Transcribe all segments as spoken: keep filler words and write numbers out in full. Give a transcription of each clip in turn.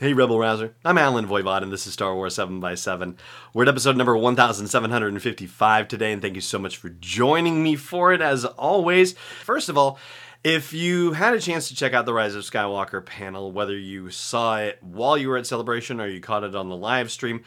Hey, Rebel Rouser. I'm Alan Voivod, and this is Star Wars seven by seven. We're at episode number one thousand seven hundred fifty-five today, and thank you so much for joining me for it, as always. First of all, if you had a chance to check out the Rise of Skywalker panel, whether you saw it while you were at Celebration or you caught it on the live stream,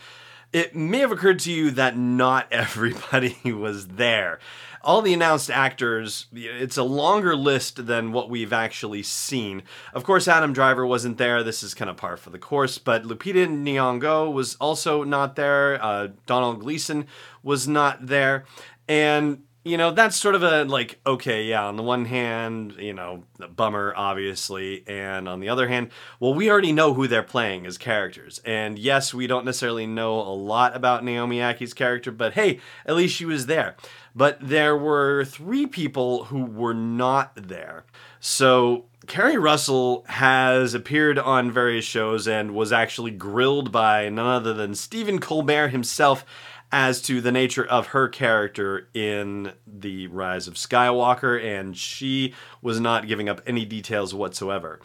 it may have occurred to you that not everybody was there. All the announced actors, it's a longer list than what we've actually seen. Of course, Adam Driver wasn't there. This is kind of par for the course, but Lupita Nyong'o was also not there. Uh, Donald Gleason was not there. And, you know, that's sort of a, like, okay, yeah, on the one hand, you know, a bummer, obviously, and on the other hand, well, we already know who they're playing as characters, and yes, we don't necessarily know a lot about Naomi Aki's character, but hey, at least she was there. But there were three people who were not there. So Keri Russell has appeared on various shows and was actually grilled by none other than Stephen Colbert himself as to the nature of her character in The Rise of Skywalker, and she was not giving up any details whatsoever.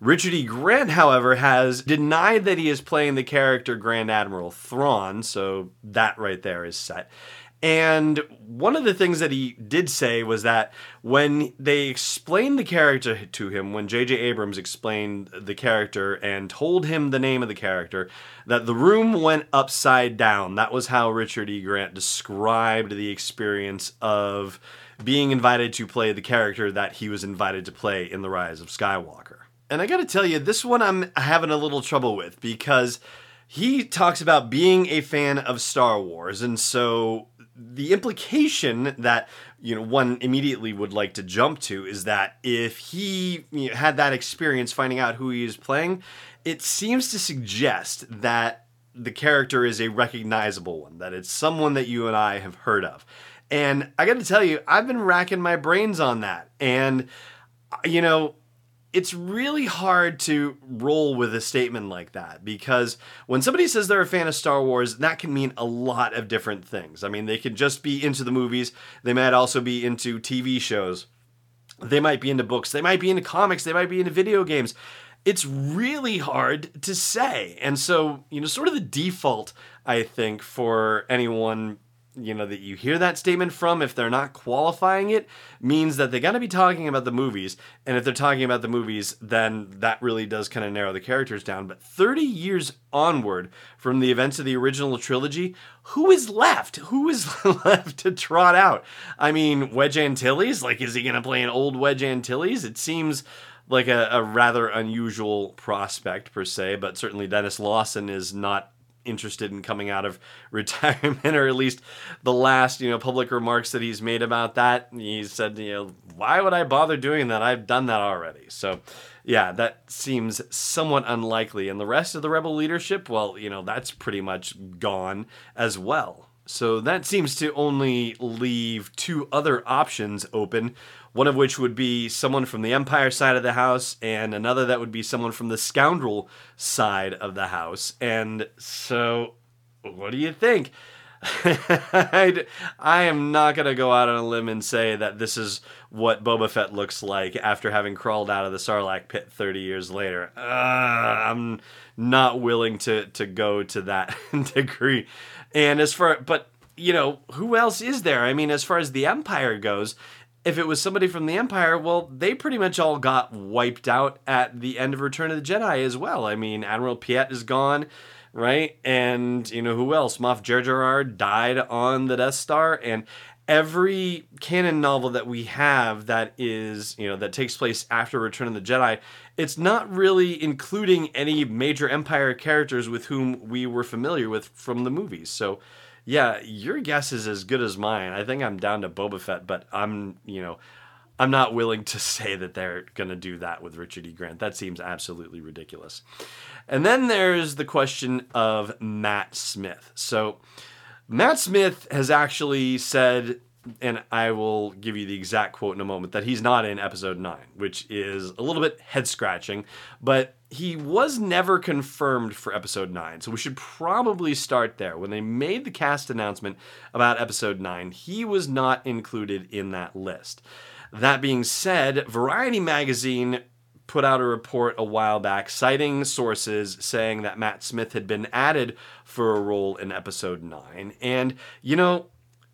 Richard E. Grant, however, has denied that he is playing the character Grand Admiral Thrawn, so that right there is set. And one of the things that he did say was that when they explained the character to him, when J J. Abrams explained the character and told him the name of the character, that the room went upside down. That was how Richard E. Grant described the experience of being invited to play the character that he was invited to play in The Rise of Skywalker. And I gotta tell you, this one I'm having a little trouble with, because he talks about being a fan of Star Wars, and so the implication that, you know, one immediately would like to jump to is that if he, you know, had that experience finding out who he is playing, it seems to suggest that the character is a recognizable one, that it's someone that you and I have heard of. And I got to tell you, I've been racking my brains on that. And, you know, it's really hard to roll with a statement like that, because when somebody says they're a fan of Star Wars, that can mean a lot of different things. I mean, they could just be into the movies. They might also be into T V shows. They might be into books. They might be into comics. They might be into video games. It's really hard to say. And so, you know, sort of the default, I think, for anyone, you know, that you hear that statement from, if they're not qualifying it, means that they got to be talking about the movies. And if they're talking about the movies, then that really does kind of narrow the characters down. But thirty years onward from the events of the original trilogy, who is left? Who is left to trot out? I mean, Wedge Antilles? Like, is he going to play an old Wedge Antilles? It seems like a, a rather unusual prospect, per se, but certainly Dennis Lawson is not interested in coming out of retirement, or at least the last, you know, public remarks that he's made about that. He said, you know, why would I bother doing that? I've done that already. So yeah, that seems somewhat unlikely. And the rest of the Rebel leadership, well, you know, that's pretty much gone as well. So that seems to only leave two other options open, one of which would be someone from the Empire side of the house, and another that would be someone from the Scoundrel side of the house. And so, what do you think? I am not going to go out on a limb and say that this is what Boba Fett looks like after having crawled out of the Sarlacc pit thirty years later. Uh, I'm not willing to, to go to that degree. And as far, but, you know, who else is there? I mean, as far as the Empire goes, if it was somebody from the Empire, well, they pretty much all got wiped out at the end of Return of the Jedi as well. I mean, Admiral Piett is gone, right? And, you know, who else? Moff Jerjerard died on the Death Star. And every canon novel that we have that is, you know, that takes place after Return of the Jedi, it's not really including any major Empire characters with whom we were familiar with from the movies. So, yeah, your guess is as good as mine. I think I'm down to Boba Fett, but I'm, you know, I'm not willing to say that they're going to do that with Richard E. Grant. That seems absolutely ridiculous. And then there's the question of Matt Smith. So Matt Smith has actually said, and I will give you the exact quote in a moment, that he's not in episode nine, which is a little bit head-scratching, but he was never confirmed for episode nine, so we should probably start there. When they made the cast announcement about episode nine, he was not included in that list. That being said, Variety magazine put out a report a while back citing sources saying that Matt Smith had been added for a role in Episode nine. And, you know,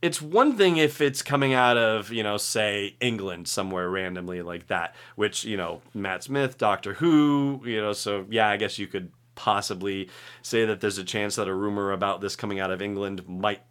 it's one thing if it's coming out of, you know, say, England somewhere randomly like that, which, you know, Matt Smith, Doctor Who, you know, so, yeah, I guess you could possibly say that there's a chance that a rumor about this coming out of England might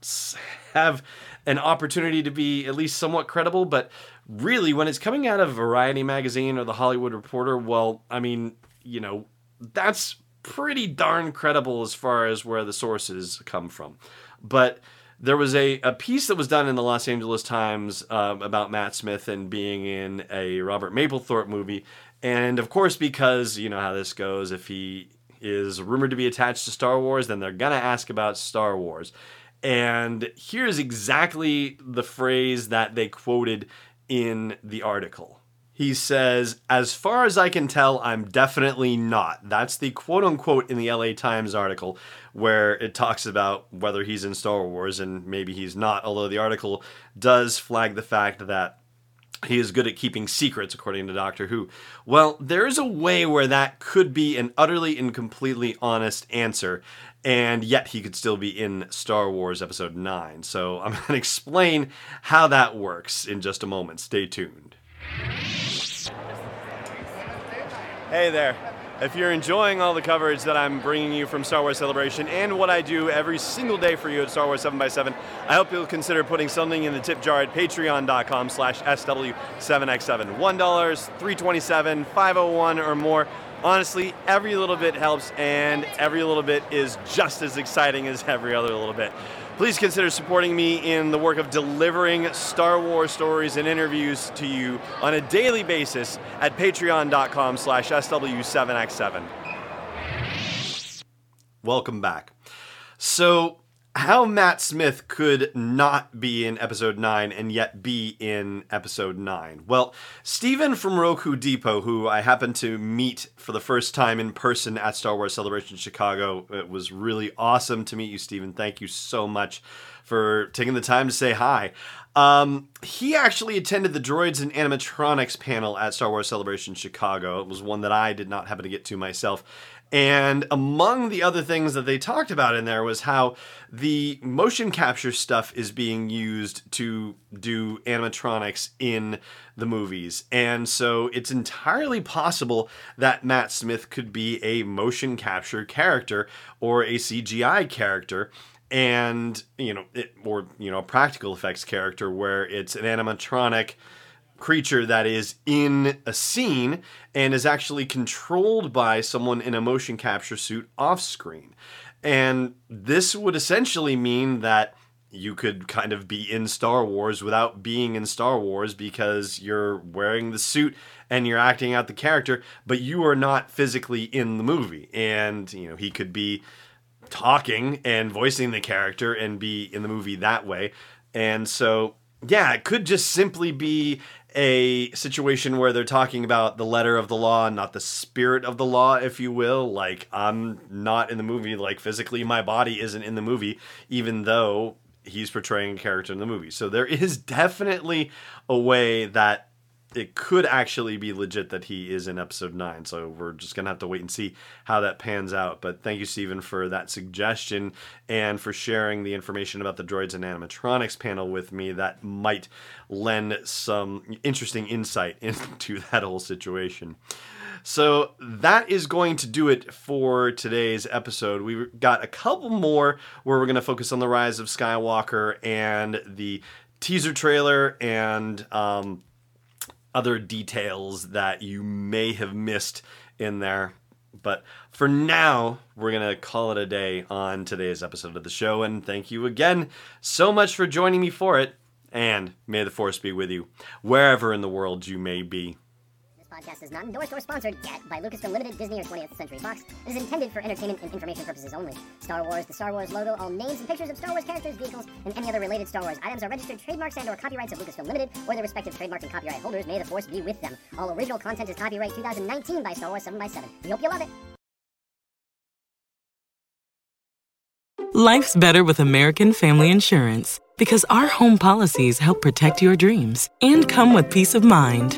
have an opportunity to be at least somewhat credible, but really, when it's coming out of Variety magazine or The Hollywood Reporter, well, I mean, you know, that's pretty darn credible as far as where the sources come from. But there was a, a piece that was done in the Los Angeles Times uh, about Matt Smith and being in a Robert Mapplethorpe movie. And of course, because you know how this goes, if he is rumored to be attached to Star Wars, then they're going to ask about Star Wars. And here's exactly the phrase that they quoted in the article. He says, "As far as I can tell, I'm definitely not." That's the quote-unquote in the L A Times article where it talks about whether he's in Star Wars and maybe he's not, although the article does flag the fact that he is good at keeping secrets, according to Doctor Who. Well, there is a way where that could be an utterly and completely honest answer, and yet he could still be in Star Wars Episode nine. So I'm going to explain how that works in just a moment. Stay tuned. Hey there. If you're enjoying all the coverage that I'm bringing you from Star Wars Celebration and what I do every single day for you at Star Wars seven by seven, I hope you'll consider putting something in the tip jar at patreon.com slash SW7X7. one dollar, three twenty-seven, five oh one or more. Honestly, every little bit helps, and every little bit is just as exciting as every other little bit. Please consider supporting me in the work of delivering Star Wars stories and interviews to you on a daily basis at patreon.com slash SW7X7. Welcome back. So, how Matt Smith could not be in Episode nine and yet be in Episode nine? Well, Stephen from Roku Depot, who I happened to meet for the first time in person at Star Wars Celebration Chicago, it was really awesome to meet you, Stephen. Thank you so much for taking the time to say hi. Um, he actually attended the Droids and Animatronics panel at Star Wars Celebration Chicago. It was one that I did not happen to get to myself. And among the other things that they talked about in there was how the motion capture stuff is being used to do animatronics in the movies. And so it's entirely possible that Matt Smith could be a motion capture character or a C G I character. And, you know, it, or, you know, practical effects character where it's an animatronic creature that is in a scene and is actually controlled by someone in a motion capture suit off screen. And this would essentially mean that you could kind of be in Star Wars without being in Star Wars because you're wearing the suit and you're acting out the character, but you are not physically in the movie. And, you know, he could be talking and voicing the character and be in the movie that way. And so, yeah, it could just simply be a situation where they're talking about the letter of the law, not the spirit of the law, if you will. Like, I'm not in the movie, like physically my body isn't in the movie, even though he's portraying a character in the movie. So there is definitely a way that it could actually be legit that he is in Episode nine. So we're just going to have to wait and see how that pans out. But thank you, Stephen, for that suggestion and for sharing the information about the Droids and Animatronics panel with me. That might lend some interesting insight into that whole situation. So that is going to do it for today's episode. We've got a couple more where we're going to focus on the Rise of Skywalker and the teaser trailer and um other details that you may have missed in there. But for now, we're going to call it a day on today's episode of the show. And thank you again so much for joining me for it. And may the Force be with you, wherever in the world you may be. This podcast is not endorsed or sponsored yet by Lucasfilm Limited, Disney, or twentieth Century Fox. It is intended for entertainment and information purposes only. Star Wars, the Star Wars logo, all names and pictures of Star Wars characters, vehicles, and any other related Star Wars items are registered trademarks and or copyrights of Lucasfilm Limited or their respective trademarks and copyright holders. May the Force be with them. All original content is copyright twenty nineteen by Star Wars seven by seven. We hope you love it. Life's better with American Family Insurance because our home policies help protect your dreams and come with peace of mind.